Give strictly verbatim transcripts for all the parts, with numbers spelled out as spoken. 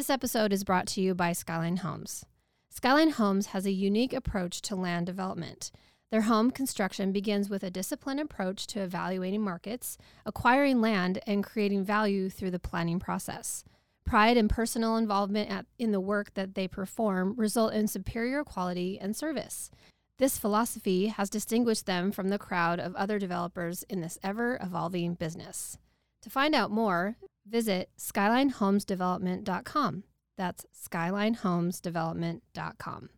This episode is brought to you by Skyline Homes. Skyline Homes has a unique approach to land development. Their home construction begins with a disciplined approach to evaluating markets, acquiring land, and creating value through the planning process. Pride and personal involvement at, in the work that they perform result in superior quality and service. This philosophy has distinguished them from the crowd of other developers in this ever-evolving business. To find out more, visit skyline homes development dot com. That's skyline homes development dot com.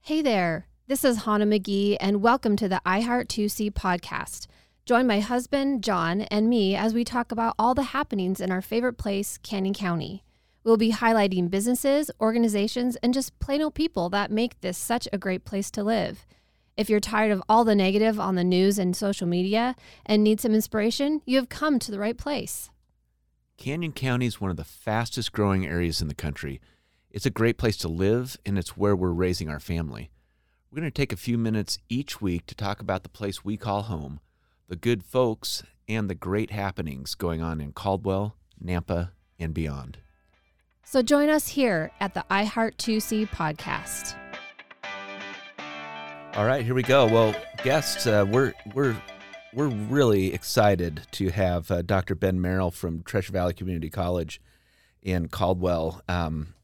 Hey there, this is Hannah McGee, and welcome to the I Heart two C podcast. Join my husband, John, and me as we talk about all the happenings in our favorite place, Canyon County. We'll be highlighting businesses, organizations, and just plain old people that make this such a great place to live. If you're tired of all the negative on the news and social media and need some inspiration, you have come to the right place. Canyon County is one of the fastest growing areas in the country. It's a great place to live, and it's where we're raising our family. We're going to take a few minutes each week to talk about the place we call home, the good folks, and the great happenings going on in Caldwell, Nampa, and beyond. So join us here at the I Heart two C podcast. All right, here we go. Well, guests, uh, we're we're we're really excited to have uh, Doctor Ben Merrill from Treasure Valley Community College in Caldwell um,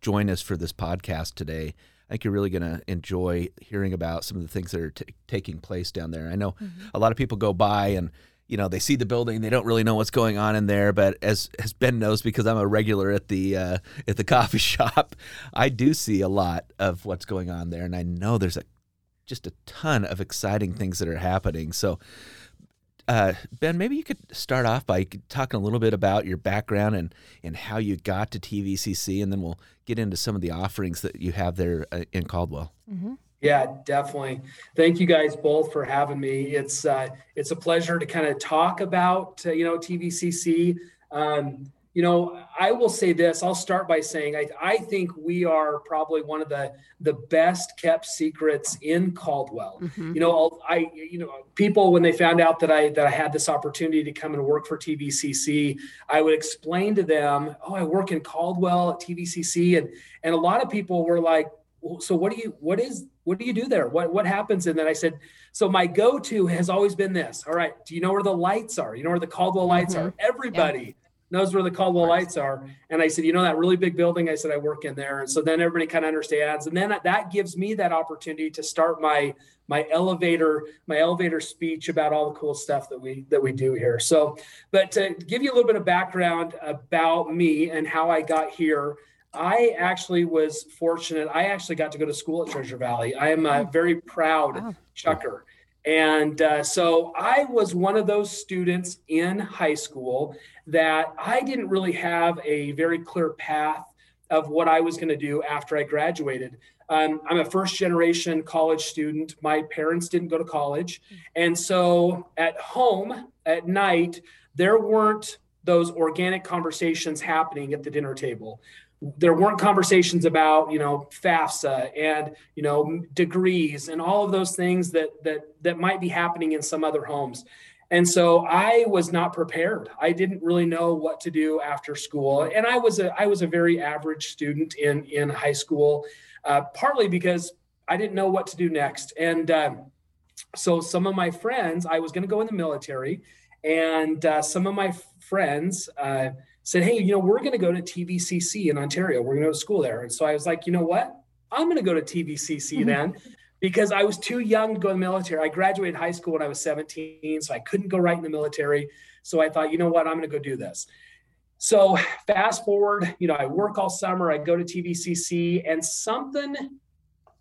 join us for this podcast today. I think you're really going to enjoy hearing about some of the things that are t- taking place down there. I know mm-hmm. a lot of people go by and, you know, they see the building, they don't really know what's going on in there. But as as Ben knows, because I'm a regular at the uh, at the coffee shop, I do see a lot of what's going on there, and I know there's a just a ton of exciting things that are happening. So, uh, Ben, maybe you could start off by talking a little bit about your background and and how you got to T V C C, and then we'll get into some of the offerings that you have there uh, in Caldwell. Mm-hmm. Yeah, definitely. Thank you guys both for having me. It's uh, it's a pleasure to kind of talk about, uh, you know, T V C C. Um, you know, I will say this, I'll start by saying, I, I think we are probably one of the, the best kept secrets in Caldwell. Mm-hmm. You know, I'll, I, you know, people, when they found out that I, that I had this opportunity to come and work for T V C C, I would explain to them, oh, I work in Caldwell at T V C C. And, and a lot of people were like, so what do you, what is, what do you do there? What, what happens? And then I said, so my go-to has always been this. All right. Do you know where the lights are? You know where the Caldwell lights mm-hmm. are? Everybody yeah. knows where the Caldwell lights are. And I said, you know, that really big building, I said, I work in there. And so then everybody kind of understands. And then that, that gives me that opportunity to start my, my elevator, my elevator speech about all the cool stuff that we, that we do here. So, but to give you a little bit of background about me and how I got here, I actually was fortunate. I actually got to go to school at Treasure Valley. I am a very proud wow. Chucker. And uh, so I was one of those students in high school that I didn't really have a very clear path of what I was going to do after I graduated. Um, I'm a first generation college student. My parents didn't go to college. And so at home at night, there weren't those organic conversations happening at the dinner table. There weren't conversations about, you know, FAFSA and, you know, degrees and all of those things that that that might be happening in some other homes. And so I was not prepared. I didn't really know what to do after school. And I was a I was a very average student in in high school, uh, partly because I didn't know what to do next. And um, so some of my friends, I was going to go in the military, and uh, some of my friends uh said, hey, you know, we're going to go to T V C C in Ontario. We're going to go to school there. And so I was like, you know what? I'm going to go to T V C C mm-hmm. then, because I was too young to go in the military. I graduated high school when I was seventeen, so I couldn't go right in the military. So I thought, you know what? I'm going to go do this. So fast forward, you know, I work all summer. I go to T V C C, and something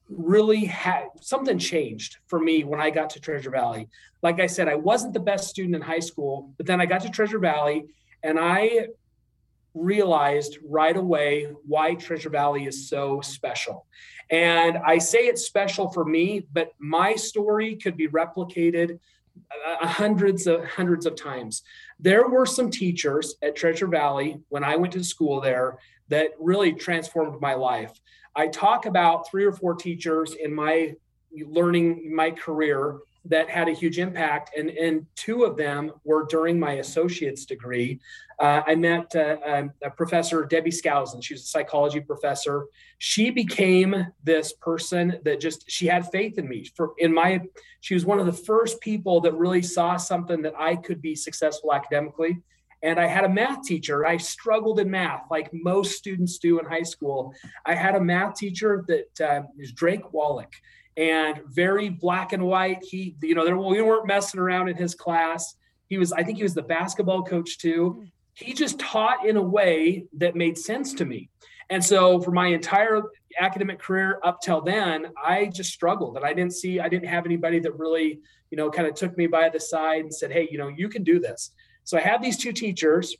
really had, something changed for me when I got to Treasure Valley. Like I said, I wasn't the best student in high school, but then I got to Treasure Valley, and I realized right away why Treasure Valley is so special. And I say it's special for me, but my story could be replicated uh, hundreds of hundreds of times. There were some teachers at Treasure Valley when I went to school there that really transformed my life. I talk about three or four teachers in my learning, my career that had a huge impact. And, and two of them were during my associate's degree. Uh, I met uh, um, a professor, Debbie Skousen. She was a psychology professor. She became this person that just, she had faith in me. For, in my, she was one of the first people that really saw something that I could be successful academically. And I had a math teacher. I struggled in math like most students do in high school. I had a math teacher that uh, is Drake Wallach, and very black and white. He, you know, there, we weren't messing around in his class. He was, I think he was the basketball coach too. He just taught in a way that made sense to me. And so for my entire academic career up till then, I just struggled, and I didn't see, I didn't have anybody that really, you know, kind of took me by the side and said, hey, you know, you can do this. So I had these two teachers,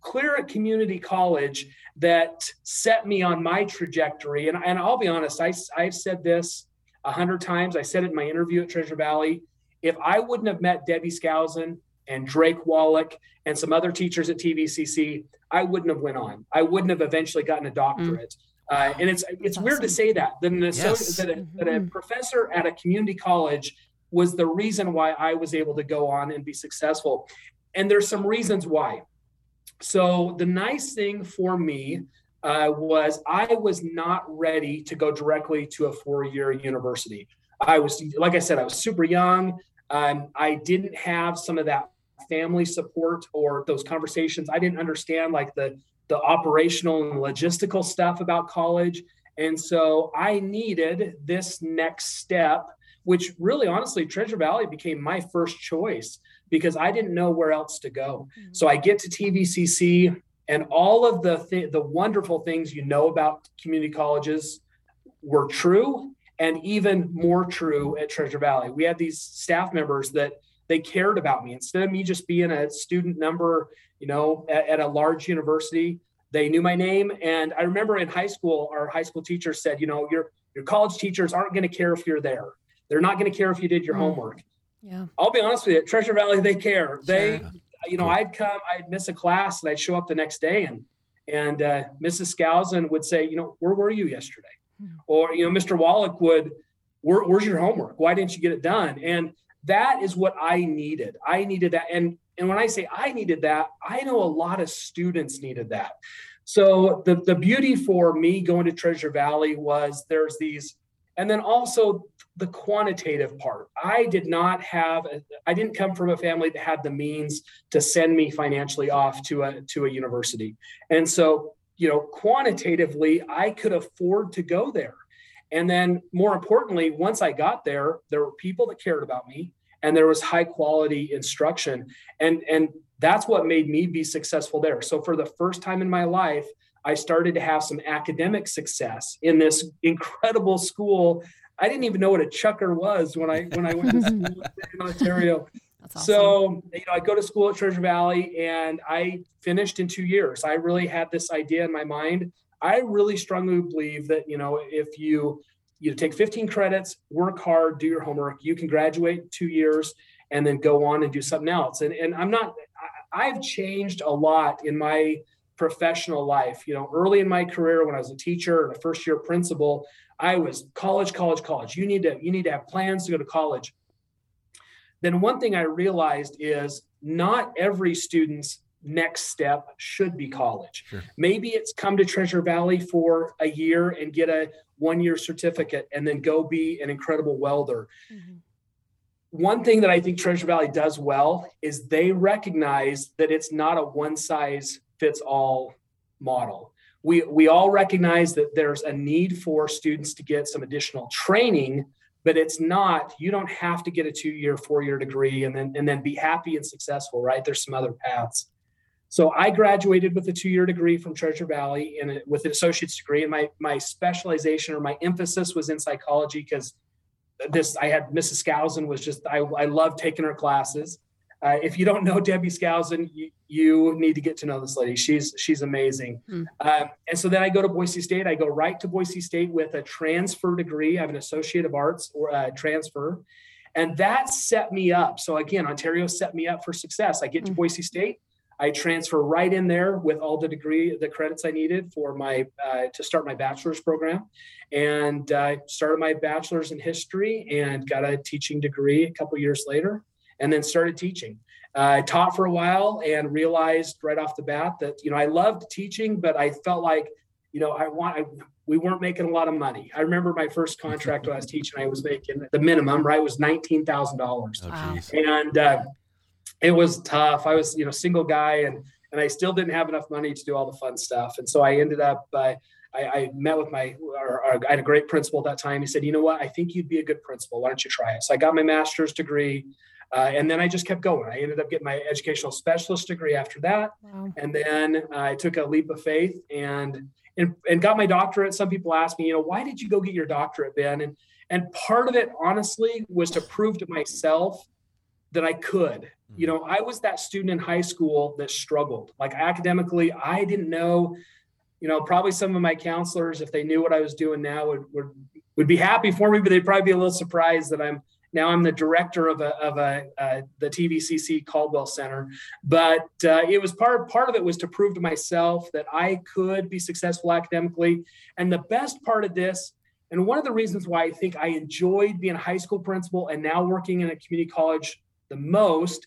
clear at community college, that set me on my trajectory. And, and I'll be honest, I, I've said this a hundred times. I said it in my interview at Treasure Valley. If I wouldn't have met Debbie Skousen and Drake Wallach and some other teachers at T V C C, I wouldn't have went on. I wouldn't have eventually gotten a doctorate. Mm. Uh, and it's it's awesome. Weird to say that, that, an yes. that, a, mm-hmm. that a professor at a community college was the reason why I was able to go on and be successful. And there's some reasons why. So the nice thing for me uh, was I was not ready to go directly to a four-year university. I was, like I said, I was super young. Um, I didn't have some of that family support or those conversations. I didn't understand like the, the operational and logistical stuff about college. And so I needed this next step, which really, honestly, Treasure Valley became my first choice, because I didn't know where else to go. So I get to T V C C, and all of the th- the wonderful things you know about community colleges were true, and even more true at Treasure Valley. We had these staff members that they cared about me. Instead of me just being a student number, you know, at, at a large university, they knew my name. And I remember in high school, our high school teacher said, you know, your your college teachers aren't going to care if you're there. They're not going to care if you did your mm-hmm. homework. Yeah, I'll be honest with you, at Treasure Valley, they care. They, sure. you know, I'd come, I'd miss a class, and I'd show up the next day, and and uh, Missus Skousen would say, you know, where were you yesterday? Mm-hmm. Or, you know, Mister Wallach would, where, where's your homework? Why didn't you get it done? And that is what I needed. I needed that. And, and when I say I needed that, I know a lot of students needed that. So the, the beauty for me going to Treasure Valley was there's these, and then also the quantitative part. I did not have, a, I didn't come from a family that had the means to send me financially off to a, to a university. And so, you know, quantitatively, I could afford to go there. And then more importantly, once I got there, there were people that cared about me, and there was high quality instruction. And, and that's what made me be successful there. So for the first time in my life, I started to have some academic success in this incredible school. I didn't even know what a chucker was when I when I went to school in Ontario. That's awesome. So, you know, I go to school at Treasure Valley, and I finished in two years. I really had this idea in my mind. I really strongly believe that, you know, if you you take fifteen credits, work hard, do your homework, you can graduate in two years and then go on and do something else. And and I'm not I've changed a lot in my professional life. You know, early in my career when I was a teacher and a first year principal, I was college, college, college. You need to, you need to have plans to go to college. Then one thing I realized is not every student's next step should be college. Sure. Maybe it's come to Treasure Valley for a year and get a one-year certificate and then go be an incredible welder. Mm-hmm. One thing that I think Treasure Valley does well is they recognize that it's not a one-size-fits-all model. We we all recognize that there's a need for students to get some additional training, but it's not, you don't have to get a two-year, four-year degree and then and then be happy and successful, right? There's some other paths. So I graduated with a two-year degree from Treasure Valley and a, with an associate's degree. And my my specialization or my emphasis was in psychology, because this I had Missus Skousen was just, I, I loved taking her classes. Uh, if you don't know Debbie Skousen, you, you need to get to know this lady. She's she's amazing. Mm. Um, and so then I go to Boise State. I go right to Boise State with a transfer degree. I have an Associate of Arts or uh, transfer. And that set me up. So again, Ontario set me up for success. I get to mm. Boise State. I transfer right in there with all the degree, the credits I needed for my uh, to start my bachelor's program, and I uh, started my bachelor's in history and got a teaching degree a couple years later, and then started teaching. Uh, I taught for a while and realized right off the bat that you know I loved teaching, but I felt like you know I want I, we weren't making a lot of money. I remember my first contract when I was teaching, I was making the minimum, right, was nineteen thousand dollars, oh, and. Uh, It was tough. I was, you know, single guy, and and I still didn't have enough money to do all the fun stuff. And so I ended up, uh, I, I met with my, or, or I had a great principal at that time. He said, you know what, I think you'd be a good principal. Why don't you try it? So I got my master's degree, uh, and then I just kept going. I ended up getting my educational specialist degree after that. Wow. And then I took a leap of faith and, and and got my doctorate. Some people ask me, you know, why did you go get your doctorate, Ben? And and part of it, honestly, was to prove to myself that I could. You know, I was that student in high school that struggled. Like academically, I didn't know, you know, probably some of my counselors, if they knew what I was doing now, would would, would be happy for me, but they'd probably be a little surprised that I'm now I'm the director of a of a uh, the T V C C Caldwell Center. But uh, it was part part of it was to prove to myself that I could be successful academically. And the best part of this, and one of the reasons why I think I enjoyed being a high school principal and now working in a community college the most,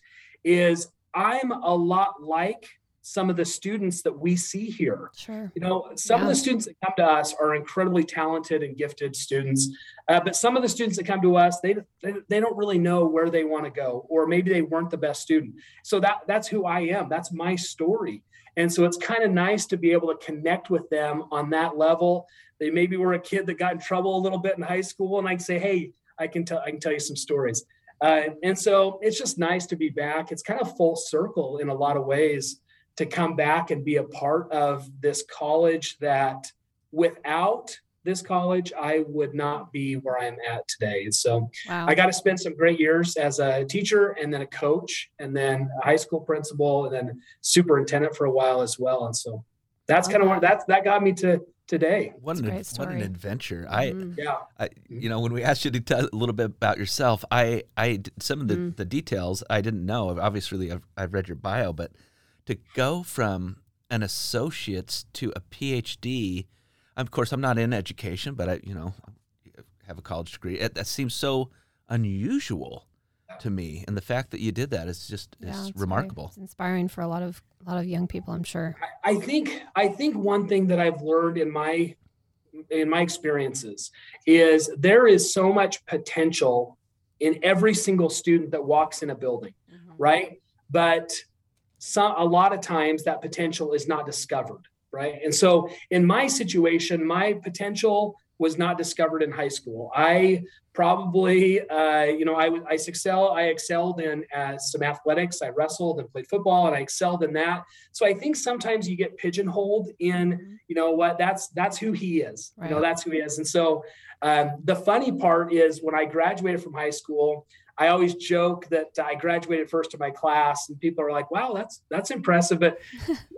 is I'm a lot like some of the students that we see here. Sure. You know, some yeah. of the students that come to us are incredibly talented and gifted students, uh, but some of the students that come to us, they, they they don't really know where they want to go, or maybe they weren't the best student. So that that's who I am. That's my story. And so it's kind of nice to be able to connect with them on that level. They maybe were a kid that got in trouble a little bit in high school, and I can say, hey, I can tell I can tell you some stories. Uh, and so it's just nice to be back. It's kind of full circle in a lot of ways to come back and be a part of this college that without this college, I would not be where I'm at today. And so wow. I got to spend some great years as a teacher and then a coach and then a high school principal and then superintendent for a while as well. And so that's kind of where that's, that got me to today. What an, what an adventure. I, mm. yeah. I, you know, when we asked you to tell a little bit about yourself, I, I, some of the, mm. the details I didn't know. Obviously I've, I've read your bio, but to go from an associate's to a PhD, of course I'm not in education, but I, you know, have a college degree. It, that seems so unusual to me. And the fact that you did that is just yeah, is it's remarkable. Great. It's inspiring for a lot of a lot of young people, I'm sure. I, I think I think one thing that I've learned in my in my experiences is there is so much potential in every single student that walks in a building, mm-hmm. right? But some a lot of times that potential is not discovered, right? And so in my situation, my potential was not discovered in high school. I probably, uh, you know, I I excel. I excelled in uh, some athletics. I wrestled and played football, and I excelled in that. So I think sometimes you get pigeonholed in, you know, what that's that's who he is. Right. You know, that's who he is. And so um, the funny part is when I graduated from high school, I always joke that I graduated first in my class, and people are like, "Wow, that's that's impressive." But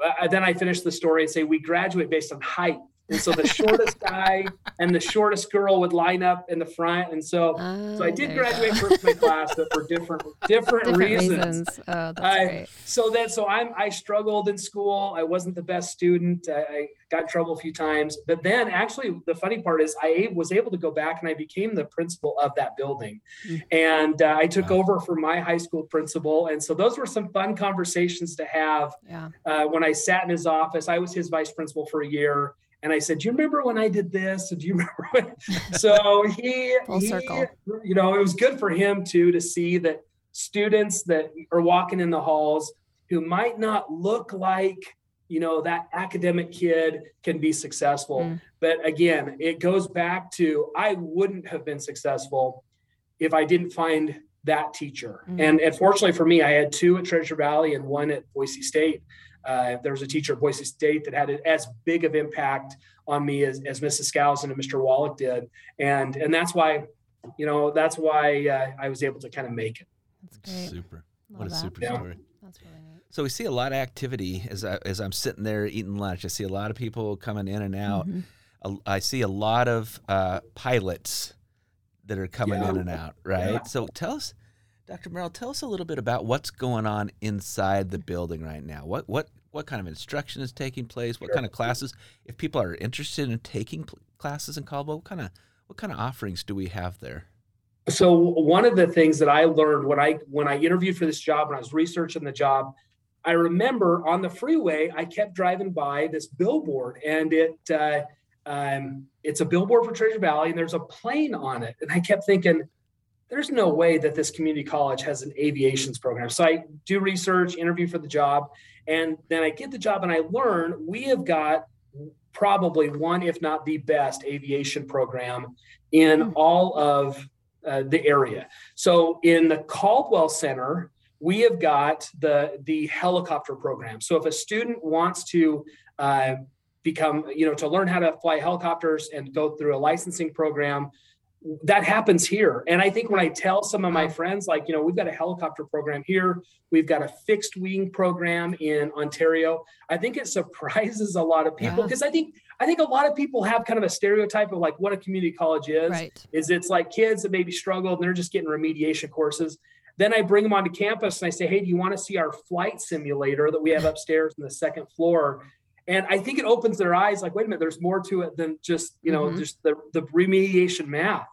uh, then I finish the story and say, "We graduate based on height." And so the shortest guy and the shortest girl would line up in the front. And so, oh, so I did graduate first in my class, but for different, different, different reasons. reasons. Oh, that's uh, great. So then, so I'm, I struggled in school. I wasn't the best student. I, I got in trouble a few times, but then actually the funny part is I was able to go back and I became the principal of that building. Mm-hmm. And uh, I took wow. over for my high school principal. And so those were some fun conversations to have. Yeah. Uh, when I sat in his office, I was his vice principal for a year. And I said, do you remember when I did this? Do you remember when? So he, he you know, it was good for him too, to see that students that are walking in the halls who might not look like, you know, that academic kid can be successful. Mm. But again, it goes back to, I wouldn't have been successful if I didn't find that teacher. Mm. And, and fortunately for me, I had two at Treasure Valley and one at Boise State. Uh, there was a teacher at Boise State that had as big of impact on me as, as Missus Skousen and Mister Wallach did. And and that's why, you know, that's why uh, I was able to kind of make it. That's great. Super. Love what that. a super yeah. story. That's really neat. So we see a lot of activity as, I, as I'm sitting there eating lunch. I see a lot of people coming in and out. Mm-hmm. I see a lot of uh, pilots that are coming yeah. in and out, right? Yeah. So tell us, Doctor Merrill, tell us a little bit about what's going on inside the building right now. What what what kind of instruction is taking place? What sure. kind of classes? If people are interested in taking pl- classes in Caldwell, what kind of what kind of offerings do we have there? So one of the things that I learned when I when I interviewed for this job, when I was researching the job, I remember on the freeway I kept driving by this billboard, and it uh, um, it's a billboard for Treasure Valley, and there's a plane on it, and I kept thinking, there's no way that this community college has an aviations program. So I do research, interview for the job, and then I get the job and I learn we have got probably one, if not the best aviation program in all of uh, the area. So in the Caldwell Center, we have got the, the helicopter program. So if a student wants to uh, become, you know, to learn how to fly helicopters and go through a licensing program, that happens here. And I think when I tell some of my friends, like, you know, we've got a helicopter program here, we've got a fixed wing program in Ontario, I think it surprises a lot of people, because yeah. I think I think a lot of people have kind of a stereotype of like what a community college is, right. is it's like kids that maybe struggle and they're just getting remediation courses. Then I bring them onto campus and I say, hey, do you want to see our flight simulator that we have upstairs in the second floor? And I think it opens their eyes like, wait a minute, there's more to it than just, you know, mm-hmm. just the, the remediation math.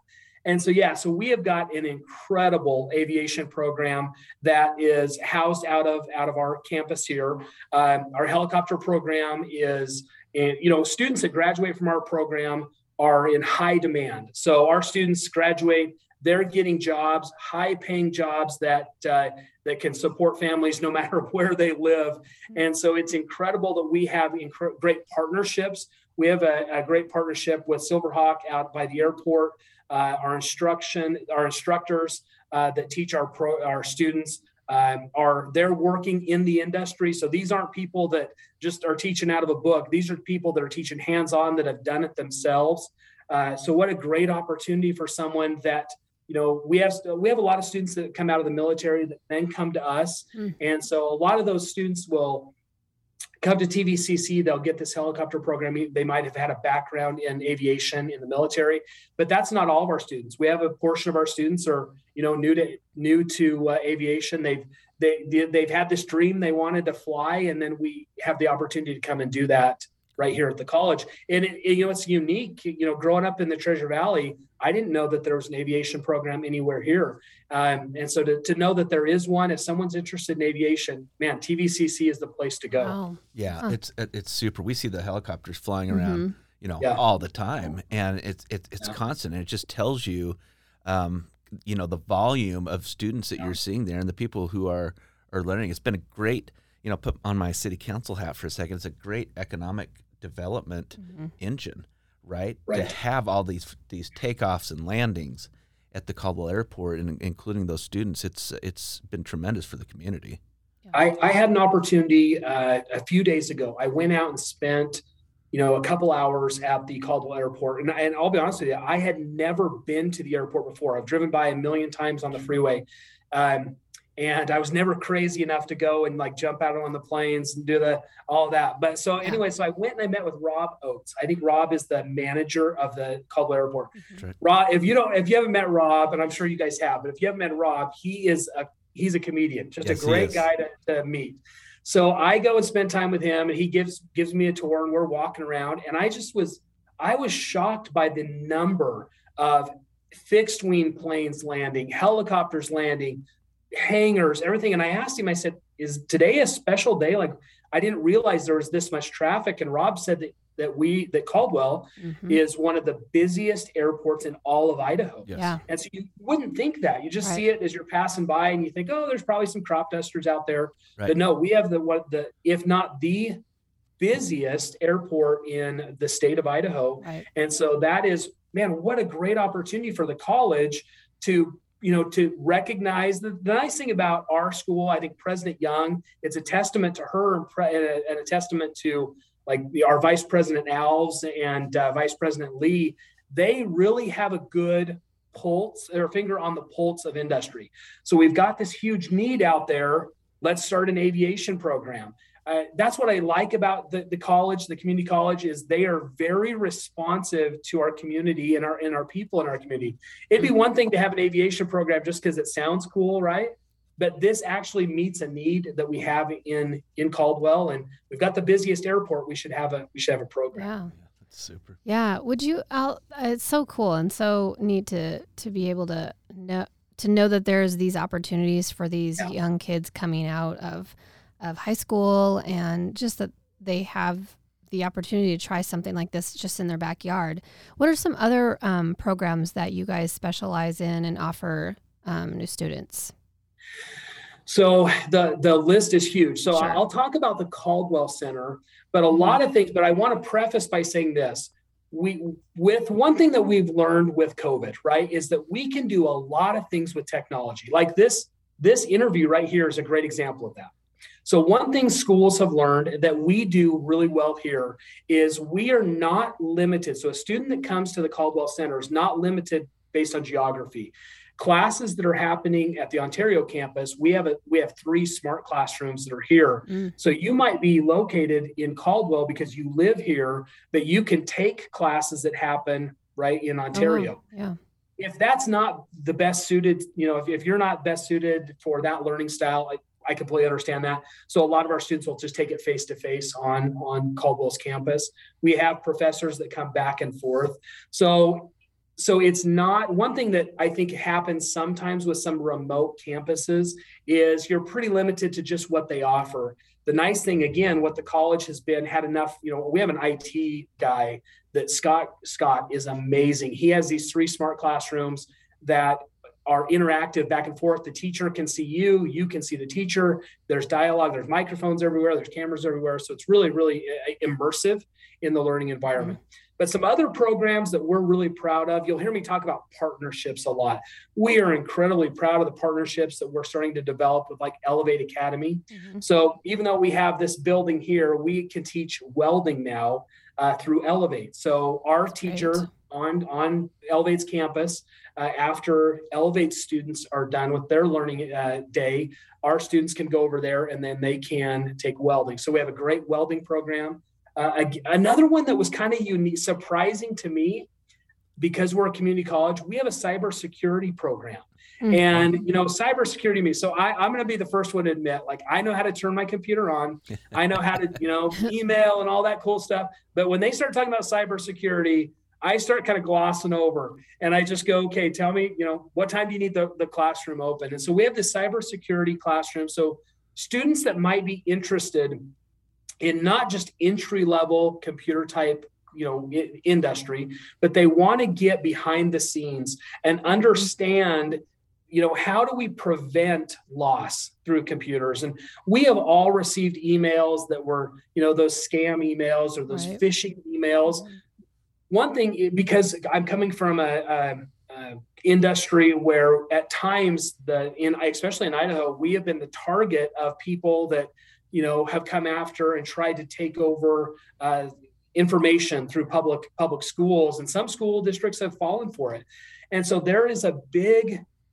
And so, yeah, so we have got an incredible aviation program that is housed out of out of our campus here. Um, our helicopter program is, in, you know, students that graduate from our program are in high demand. So our students graduate, they're getting jobs, high-paying jobs that uh, that can support families no matter where they live. And so it's incredible that we have inc- great partnerships. We have a, a great partnership with Silverhawk out by the airport. Uh, our instruction, our instructors uh, that teach our pro, our students um, are they're working in the industry. So these aren't people that just are teaching out of a book. These are people that are teaching hands-on that have done it themselves. Uh, so what a great opportunity for someone that. You know, we have we have a lot of students that come out of the military that then come to us. Mm. And so a lot of those students will come to T V C C. They'll get this helicopter program. They might have had a background in aviation in the military, but that's not all of our students. We have a portion of our students are, you know, new to new to uh, aviation. They've they they've had this dream they wanted to fly, and then we have the opportunity to come and do that right here at the college. And it, it, you know, it's unique, you know, growing up in the Treasure Valley, I didn't know that there was an aviation program anywhere here. Um, and so to, to know that there is one, if someone's interested in aviation, man, T V C C is the place to go. Wow. Yeah, huh. it's, it's super. We see the helicopters flying around, mm-hmm. you know, yeah. all the time, and it's, it's, it's yeah. constant. And it just tells you, um, you know, the volume of students that yeah. you're seeing there and the people who are, are learning. It's been a great, you know, put on my city council hat for a second. It's a great economic development mm-hmm. engine, right? right? To have all these these takeoffs and landings at the Caldwell Airport, and including those students, it's it's been tremendous for the community. Yeah. I, I had an opportunity uh, a few days ago. I went out and spent, you know, a couple hours at the Caldwell Airport, and, and I'll be honest with you, I had never been to the airport before. I've driven by a million times on the freeway. Um, And I was never crazy enough to go and like jump out on the planes and do the all that. But so anyway, so I went and I met with Rob Oates. I think Rob is the manager of the Caldwell Airport. Mm-hmm. Right. Rob, if you don't, if you haven't met Rob, and I'm sure you guys have, but if you haven't met Rob, he is a he's a comedian, just yes, a great guy to, to meet. So I go and spend time with him, and he gives gives me a tour, and we're walking around, and I just was I was shocked by the number of fixed wing planes landing, helicopters landing, hangars, everything. And I asked him, I said, is today a special day? Like, I didn't realize there was this much traffic. And Rob said that, that we, that Caldwell mm-hmm. is one of the busiest airports in all of Idaho. Yes. Yeah. And so you wouldn't think that. You just right. see it as you're passing by and you think, oh, there's probably some crop dusters out there. Right. But no, we have the, what the, if not the busiest airport in the state of Idaho. Right. And so that is, man, what a great opportunity for the college to, you know, to recognize the, the nice thing about our school. I think President Young, it's a testament to her and, pre, and, a, and a testament to like the, our Vice President Alves and uh, Vice President Lee. They really have a good pulse, their finger on the pulse of industry. So we've got this huge need out there. Let's start an aviation program. uh, that's what I like about the, the college, the community college, is they are very responsive to our community and our and our people in our community. It'd be one thing to have an aviation program just because it sounds cool, right? But this actually meets a need that we have in in Caldwell, and we've got the busiest airport. We should have a we should have a program. Wow. Yeah, that's super. Yeah, would you? I'll, it's so cool and so neat to to be able to know to know that there's these opportunities for these yeah. young kids coming out of of high school, and just that they have the opportunity to try something like this just in their backyard. What are some other um, programs that you guys specialize in and offer um, new students? So the, the list is huge. So sure. I'll talk about the Caldwell Center, but a lot of things, but I want to preface by saying this. We, with one thing that we've learned with COVID, right, is that we can do a lot of things with technology. Like this, this interview right here is a great example of that. So one thing schools have learned that we do really well here is we are not limited. So a student that comes to the Caldwell Center is not limited based on geography. Classes that are happening at the Ontario campus, we have a we have three smart classrooms that are here. Mm. So you might be located in Caldwell because you live here, but you can take classes that happen right in Ontario. Oh, yeah. If that's not the best suited, you know, if, if you're not best suited for that learning style, I, I completely understand that. So a lot of our students will just take it face to face on on Caldwell's campus. We have professors that come back and forth. So So it's not, one thing that I think happens sometimes with some remote campuses is you're pretty limited to just what they offer. The nice thing, again, what the college has been, had enough, you know, we have an I T guy that Scott, Scott is amazing. He has these three smart classrooms that are interactive back and forth. The teacher can see you, you can see the teacher. There's dialogue, there's microphones everywhere, there's cameras everywhere. So it's really, really immersive in the learning environment. Mm-hmm. But some other programs that we're really proud of, you'll hear me talk about partnerships a lot. We are incredibly proud of the partnerships that we're starting to develop with like Elevate Academy. Mm-hmm. So even though we have this building here, we can teach welding now uh, through Elevate. So our teacher right. on, on Elevate's campus, uh, after Elevate students are done with their learning uh, day, our students can go over there and then they can take welding. So we have a great welding program. Uh, another one that was kind of unique, surprising to me, because we're a community college, we have a cybersecurity program. Mm-hmm. And, you know, cybersecurity means, so I, I'm going to be the first one to admit, like, I know how to turn my computer on. I know how to, you know, email and all that cool stuff. But when they start talking about cybersecurity, I start kind of glossing over and I just go, okay, tell me, you know, what time do you need the, the classroom open? And so we have this cybersecurity classroom. So students that might be interested in not just entry-level computer type, you know, industry, but they want to get behind the scenes and understand, you know, how do we prevent loss through computers? And we have all received emails that were, you know, those scam emails or those right. phishing emails. One thing, because I'm coming from a, a Uh, industry where at times the in especially in Idaho, we have been the target of people that, you know, have come after and tried to take over uh, information through public public schools, and some school districts have fallen for it. And so there is a big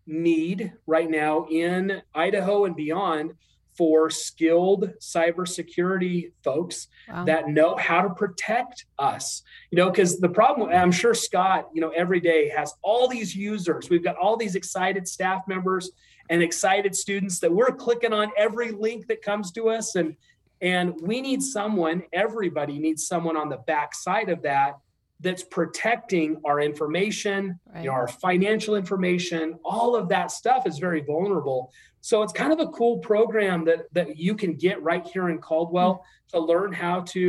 need right now in Idaho and beyond for skilled cybersecurity folks wow. that know how to protect us, you know, because the problem, I'm sure Scott, you know, every day has all these users. We've got all these excited staff members and excited students that we're clicking on every link that comes to us. And, and we need someone, everybody needs someone on the backside of that that's protecting our information, right. you know, our financial information, all of that stuff is very vulnerable. So it's kind of a cool program that, that you can get right here in Caldwell mm-hmm. to learn how to,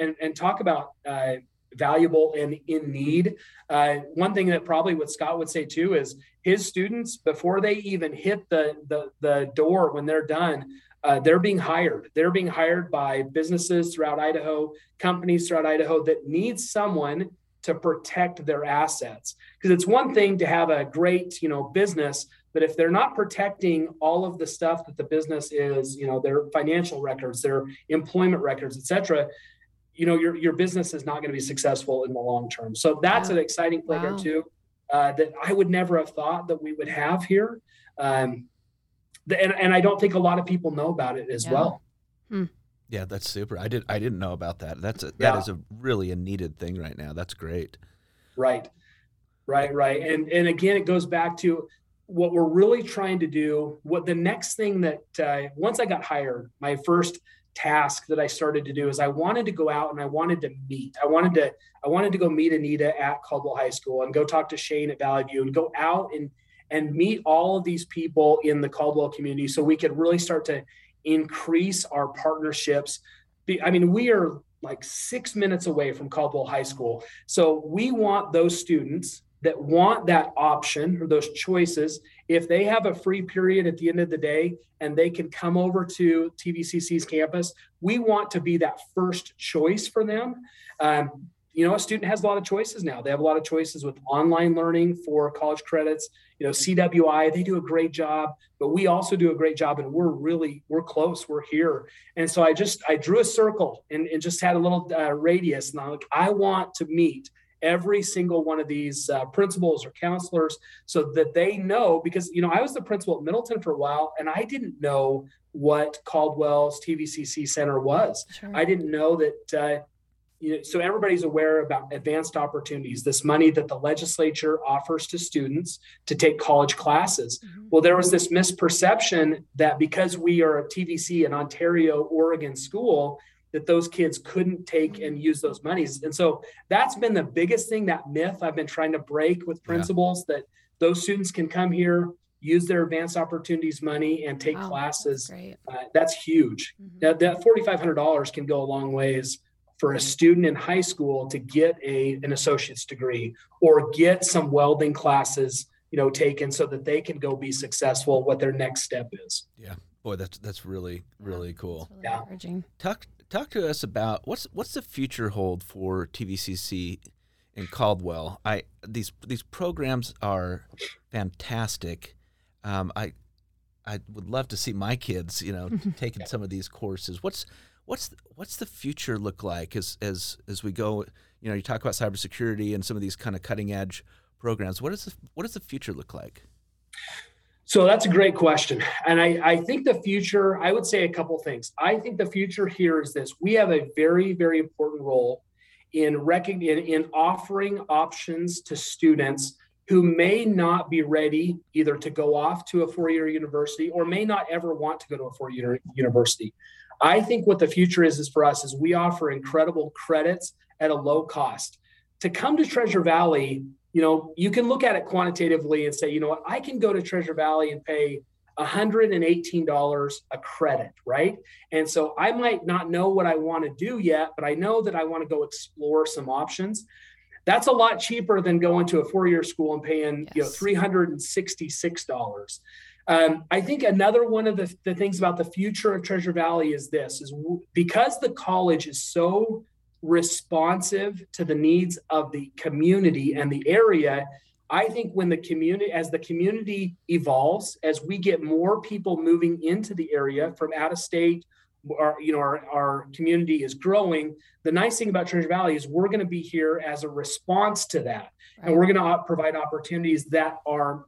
and, and talk about uh, valuable and in need. Uh, one thing that probably what Scott would say too is his students, before they even hit the, the, the door when they're done, Uh, they're being hired. They're being hired by businesses throughout Idaho, companies throughout Idaho that need someone to protect their assets. Because it's one thing to have a great, you know, business, but if they're not protecting all of the stuff that the business is, you know, their financial records, their employment records, et cetera, you know, your your business is not going to be successful in the long term. So that's wow. an exciting program wow. too uh, that I would never have thought that we would have here. Um, And, and I don't think a lot of people know about it as yeah. well. Hmm. Yeah, that's super. I did. I didn't know about that. That's a, yeah. that is a really a needed thing right now. That's great. Right, right, right. And and again, it goes back to what we're really trying to do. What the next thing that uh, once I got hired, my first task that I started to do is I wanted to go out and I wanted to meet. I wanted to I wanted to go meet Anita at Caldwell High School and go talk to Shane at Valley View and go out and and meet all of these people in the Caldwell community so we could really start to increase our partnerships. I mean, we are like six minutes away from Caldwell High School. So we want those students that want that option or those choices, if they have a free period at the end of the day and they can come over to T V C C's campus, we want to be that first choice for them. Um, you know, a student has a lot of choices now. They have a lot of choices with online learning for college credits. You know, C W I, they do a great job, but we also do a great job, and we're really, we're close, we're here. And so I just, I drew a circle and, and just had a little uh, radius, and I'm like, I want to meet every single one of these uh, principals or counselors so that they know, because, you know, I was the principal at Middleton for a while, and I didn't know what Caldwell's T V C C Center was. Sure. I didn't know that, uh, you know, so everybody's aware about advanced opportunities, this money that the legislature offers to students to take college classes. Mm-hmm. Well, there was this misperception that because we are a T V C, an Ontario, Oregon school, that those kids couldn't take and use those monies. And so that's been the biggest thing, that myth I've been trying to break with principals, yeah. that those students can come here, use their advanced opportunities money and take wow, classes. That's, uh, that's huge. Mm-hmm. Now, that four thousand five hundred dollars can go a long ways for a student in high school to get a, an associate's degree or get some welding classes, you know, taken so that they can go be successful, what their next step is. Yeah. Boy, that's, that's really, really yeah, cool. Really yeah. encouraging. Tuck, Talk to us about what's what's the future hold for T V C C in Caldwell. I these these programs are fantastic. Um, I I would love to see my kids, you know, taking yeah. some of these courses. What's what's what's the future look like as as as we go? You know, you talk about cybersecurity and some of these kind of cutting edge programs. What is the, what does the future look like? So that's a great question. And I, I think the future, I would say a couple things. I think the future here is this. We have a very, very important role in, rec- in, in offering options to students who may not be ready either to go off to a four-year university or may not ever want to go to a four-year university. I think what the future is, is for us is we offer incredible credits at a low cost. To come to Treasure Valley, you know, you can look at it quantitatively and say, you know what, I can go to Treasure Valley and pay one hundred eighteen dollars a credit, right? And so I might not know what I want to do yet, but I know that I want to go explore some options. That's a lot cheaper than going to a four-year school and paying, yes. you know, three hundred sixty-six dollars. Um, I think another one of the, the things about the future of Treasure Valley is this, is w- because the college is so responsive to the needs of the community and the area. I think when the community, as the community evolves, as we get more people moving into the area from out of state, our, you know, our, our community is growing. The nice thing about Treasure Valley is we're going to be here as a response to that. Right. And we're going to provide opportunities that are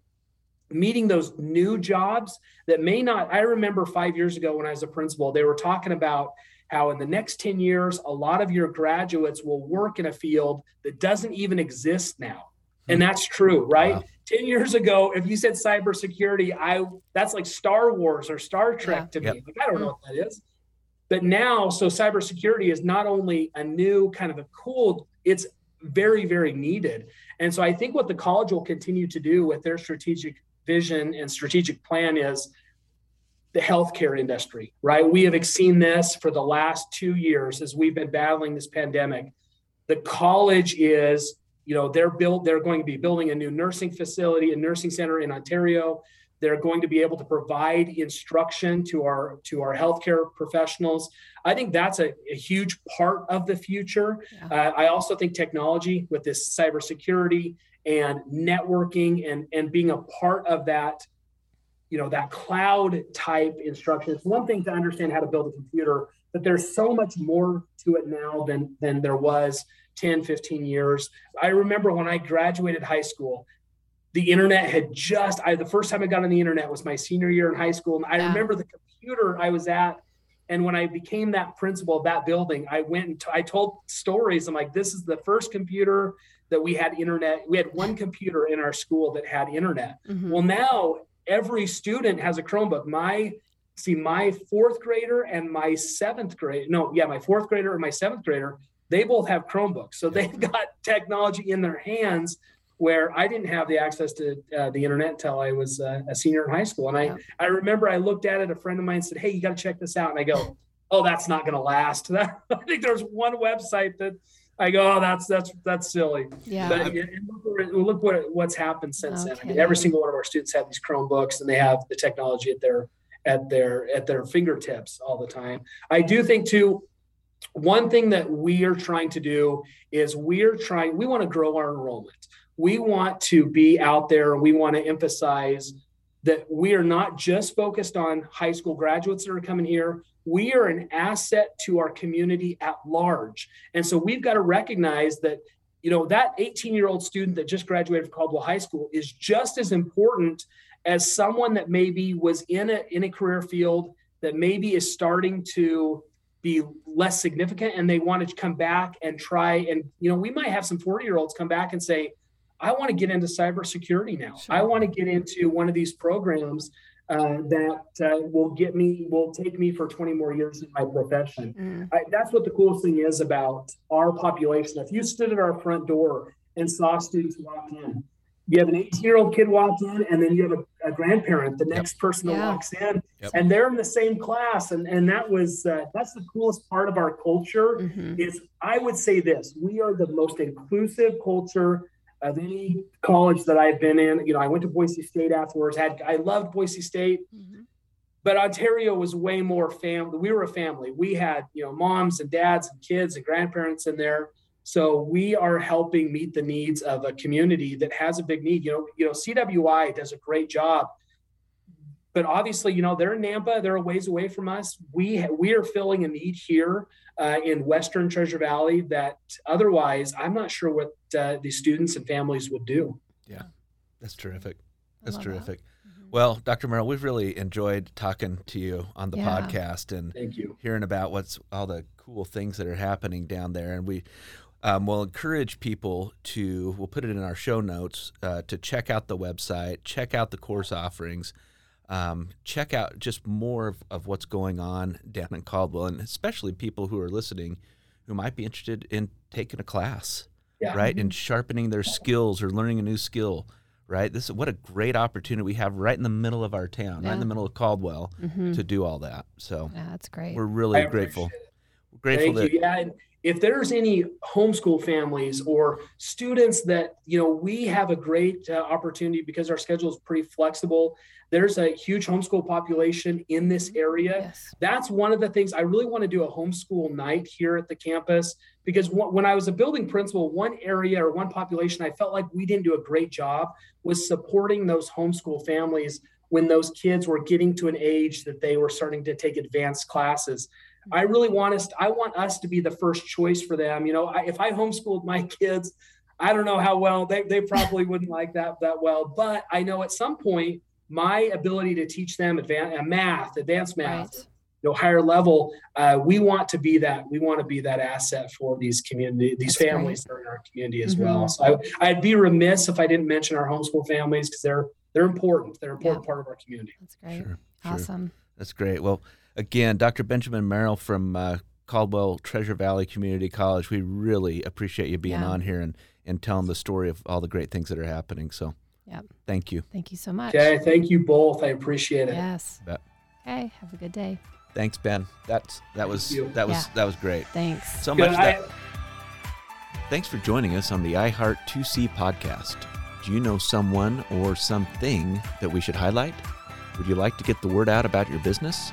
meeting those new jobs that may not, I remember five years ago when I was a principal, they were talking about how in the next ten years, a lot of your graduates will work in a field that doesn't even exist now. And that's true, right? Wow. ten years ago, if you said cybersecurity, I that's like Star Wars or Star Trek yeah. to me. Yep. Like, I don't know what that is. But now, so cybersecurity is not only a new kind of a cool, it's very, very needed. And so I think what the college will continue to do with their strategic vision and strategic plan is the healthcare industry, right? We have seen this for the last two years as we've been battling this pandemic. The college is, you know, they're built, they're going to be building a new nursing facility, a nursing center in Ontario. They're going to be able to provide instruction to our to our healthcare professionals. I think that's a, a huge part of the future. Yeah. Uh, I also think technology with this cybersecurity and networking and, and being a part of that, you know, that cloud type instruction. It's one thing to understand how to build a computer, but there's so much more to it now than, than there was ten, fifteen years. I remember when I graduated high school, the internet had just, I, the first time I got on the internet was my senior year in high school. And I yeah. remember the computer I was at And when I became that principal of that building, I went and t- I told stories. I'm like, this is the first computer that we had internet. We had one computer in our school that had internet. Mm-hmm. Well, now every student has a Chromebook. My, see, my fourth grader and my seventh grade, no, yeah, my fourth grader and my seventh grader, they both have Chromebooks. So they've got technology in their hands, where I didn't have the access to uh, the internet until I was uh, a senior in high school. And I, yeah. I remember I looked at it, a friend of mine said, hey, you got to check this out. And I go, oh, that's not going to last. I think there's one website that I go, oh, that's, that's, that's silly. Yeah. But yeah, look, look what, what's happened since okay. then. I mean, every single one of our students have these Chromebooks, and they have the technology at their, at their, at their fingertips all the time. I do think too, one thing that we are trying to do is we're trying, we want to grow our enrollment. We want to be out there. We want to emphasize that we are not just focused on high school graduates that are coming here. We are an asset to our community at large. And so we've got to recognize that, you know, that eighteen-year-old student that just graduated from Caldwell High School is just as important as someone that maybe was in a, in a career field that maybe is starting to be less significant, and they want to come back and try. And, you know, we might have some forty-year-olds come back and say, I want to get into cybersecurity now. Sure. I want to get into one of these programs uh, that uh, will get me, will take me for twenty more years in my profession. Mm. I, that's what the coolest thing is about our population. If you stood at our front door and saw students walk in, you have an eighteen-year-old kid walk in, and then you have a, a grandparent, the next yep. person yeah. that walks in, yep. and they're in the same class. And, and that was, uh, that's the coolest part of our culture mm-hmm. is, I would say this, we are the most inclusive culture of any college that I've been in. You know, I went to Boise State afterwards. Had I loved Boise State, mm-hmm. but Ontario was way more family. We were a family. We had, you know, moms and dads and kids and grandparents in there. So we are helping meet the needs of a community that has a big need. You know, you know, C W I does a great job, but obviously, you know, they're in Nampa. They're a ways away from us. We ha- we are filling a need here uh, in Western Treasure Valley that otherwise I'm not sure what uh, the students and families will do. Yeah, that's terrific. That's terrific. That. Mm-hmm. Well, Doctor Merrill, we've really enjoyed talking to you on the yeah. podcast and Thank you. hearing about what's all the cool things that are happening down there. And we um, will encourage people to, we'll put it in our show notes, uh, to check out the website, check out the course offerings, Um, check out just more of, of what's going on down in Caldwell, and especially people who are listening who might be interested in taking a class, yeah. right, mm-hmm. and sharpening their skills or learning a new skill, right? This is what a great opportunity we have right in the middle of our town, yeah. right in the middle of Caldwell mm-hmm. to do all that. So yeah, that's great. We're really grateful. We're grateful Thank that you. Yeah, and if there's any homeschool families or students that, you know, we have a great uh, opportunity because our schedule is pretty flexible. There's a huge homeschool population in this area. Yes. That's one of the things I really want to do, a homeschool night here at the campus, because w- when I was a building principal, one area or one population I felt like we didn't do a great job was supporting those homeschool families when those kids were getting to an age that they were starting to take advanced classes. I really want us, I want us to be the first choice for them. You know, I, if I homeschooled my kids, I don't know how well, they, they probably wouldn't like that that well. But I know at some point, my ability to teach them advanced math, advanced math, right. you know, higher level, uh, we want to be that, we want to be that asset for these community, these That's families great. that are in our community as mm-hmm. well. So I, I'd be remiss if I didn't mention our homeschool families, because they're, they're important. They're an important yeah. part of our community. That's great. Sure, awesome. Sure. That's great. Well, again, Doctor Benjamin Merrill from uh, Caldwell Treasure Valley Community College, we really appreciate you being yeah. on here and, and telling the story of all the great things that are happening. So yeah, thank you. Thank you so much. Okay, thank you both. I appreciate it. Yes. Yeah. Okay, have a good day. Thanks, Ben. That's that was that was yeah. that was great. Thanks. So good much. That, thanks for joining us on the iHeart two C podcast. Do you know someone or something that we should highlight? Would you like to get the word out about your business?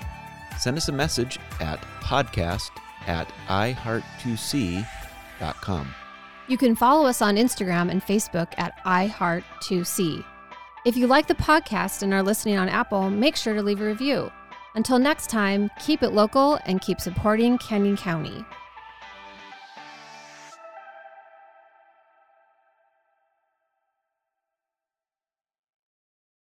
Send us a message at podcast at i heart two c dot com. You can follow us on Instagram and Facebook at i heart two c. If you like the podcast and are listening on Apple, make sure to leave a review. Until next time, keep it local and keep supporting Canyon County.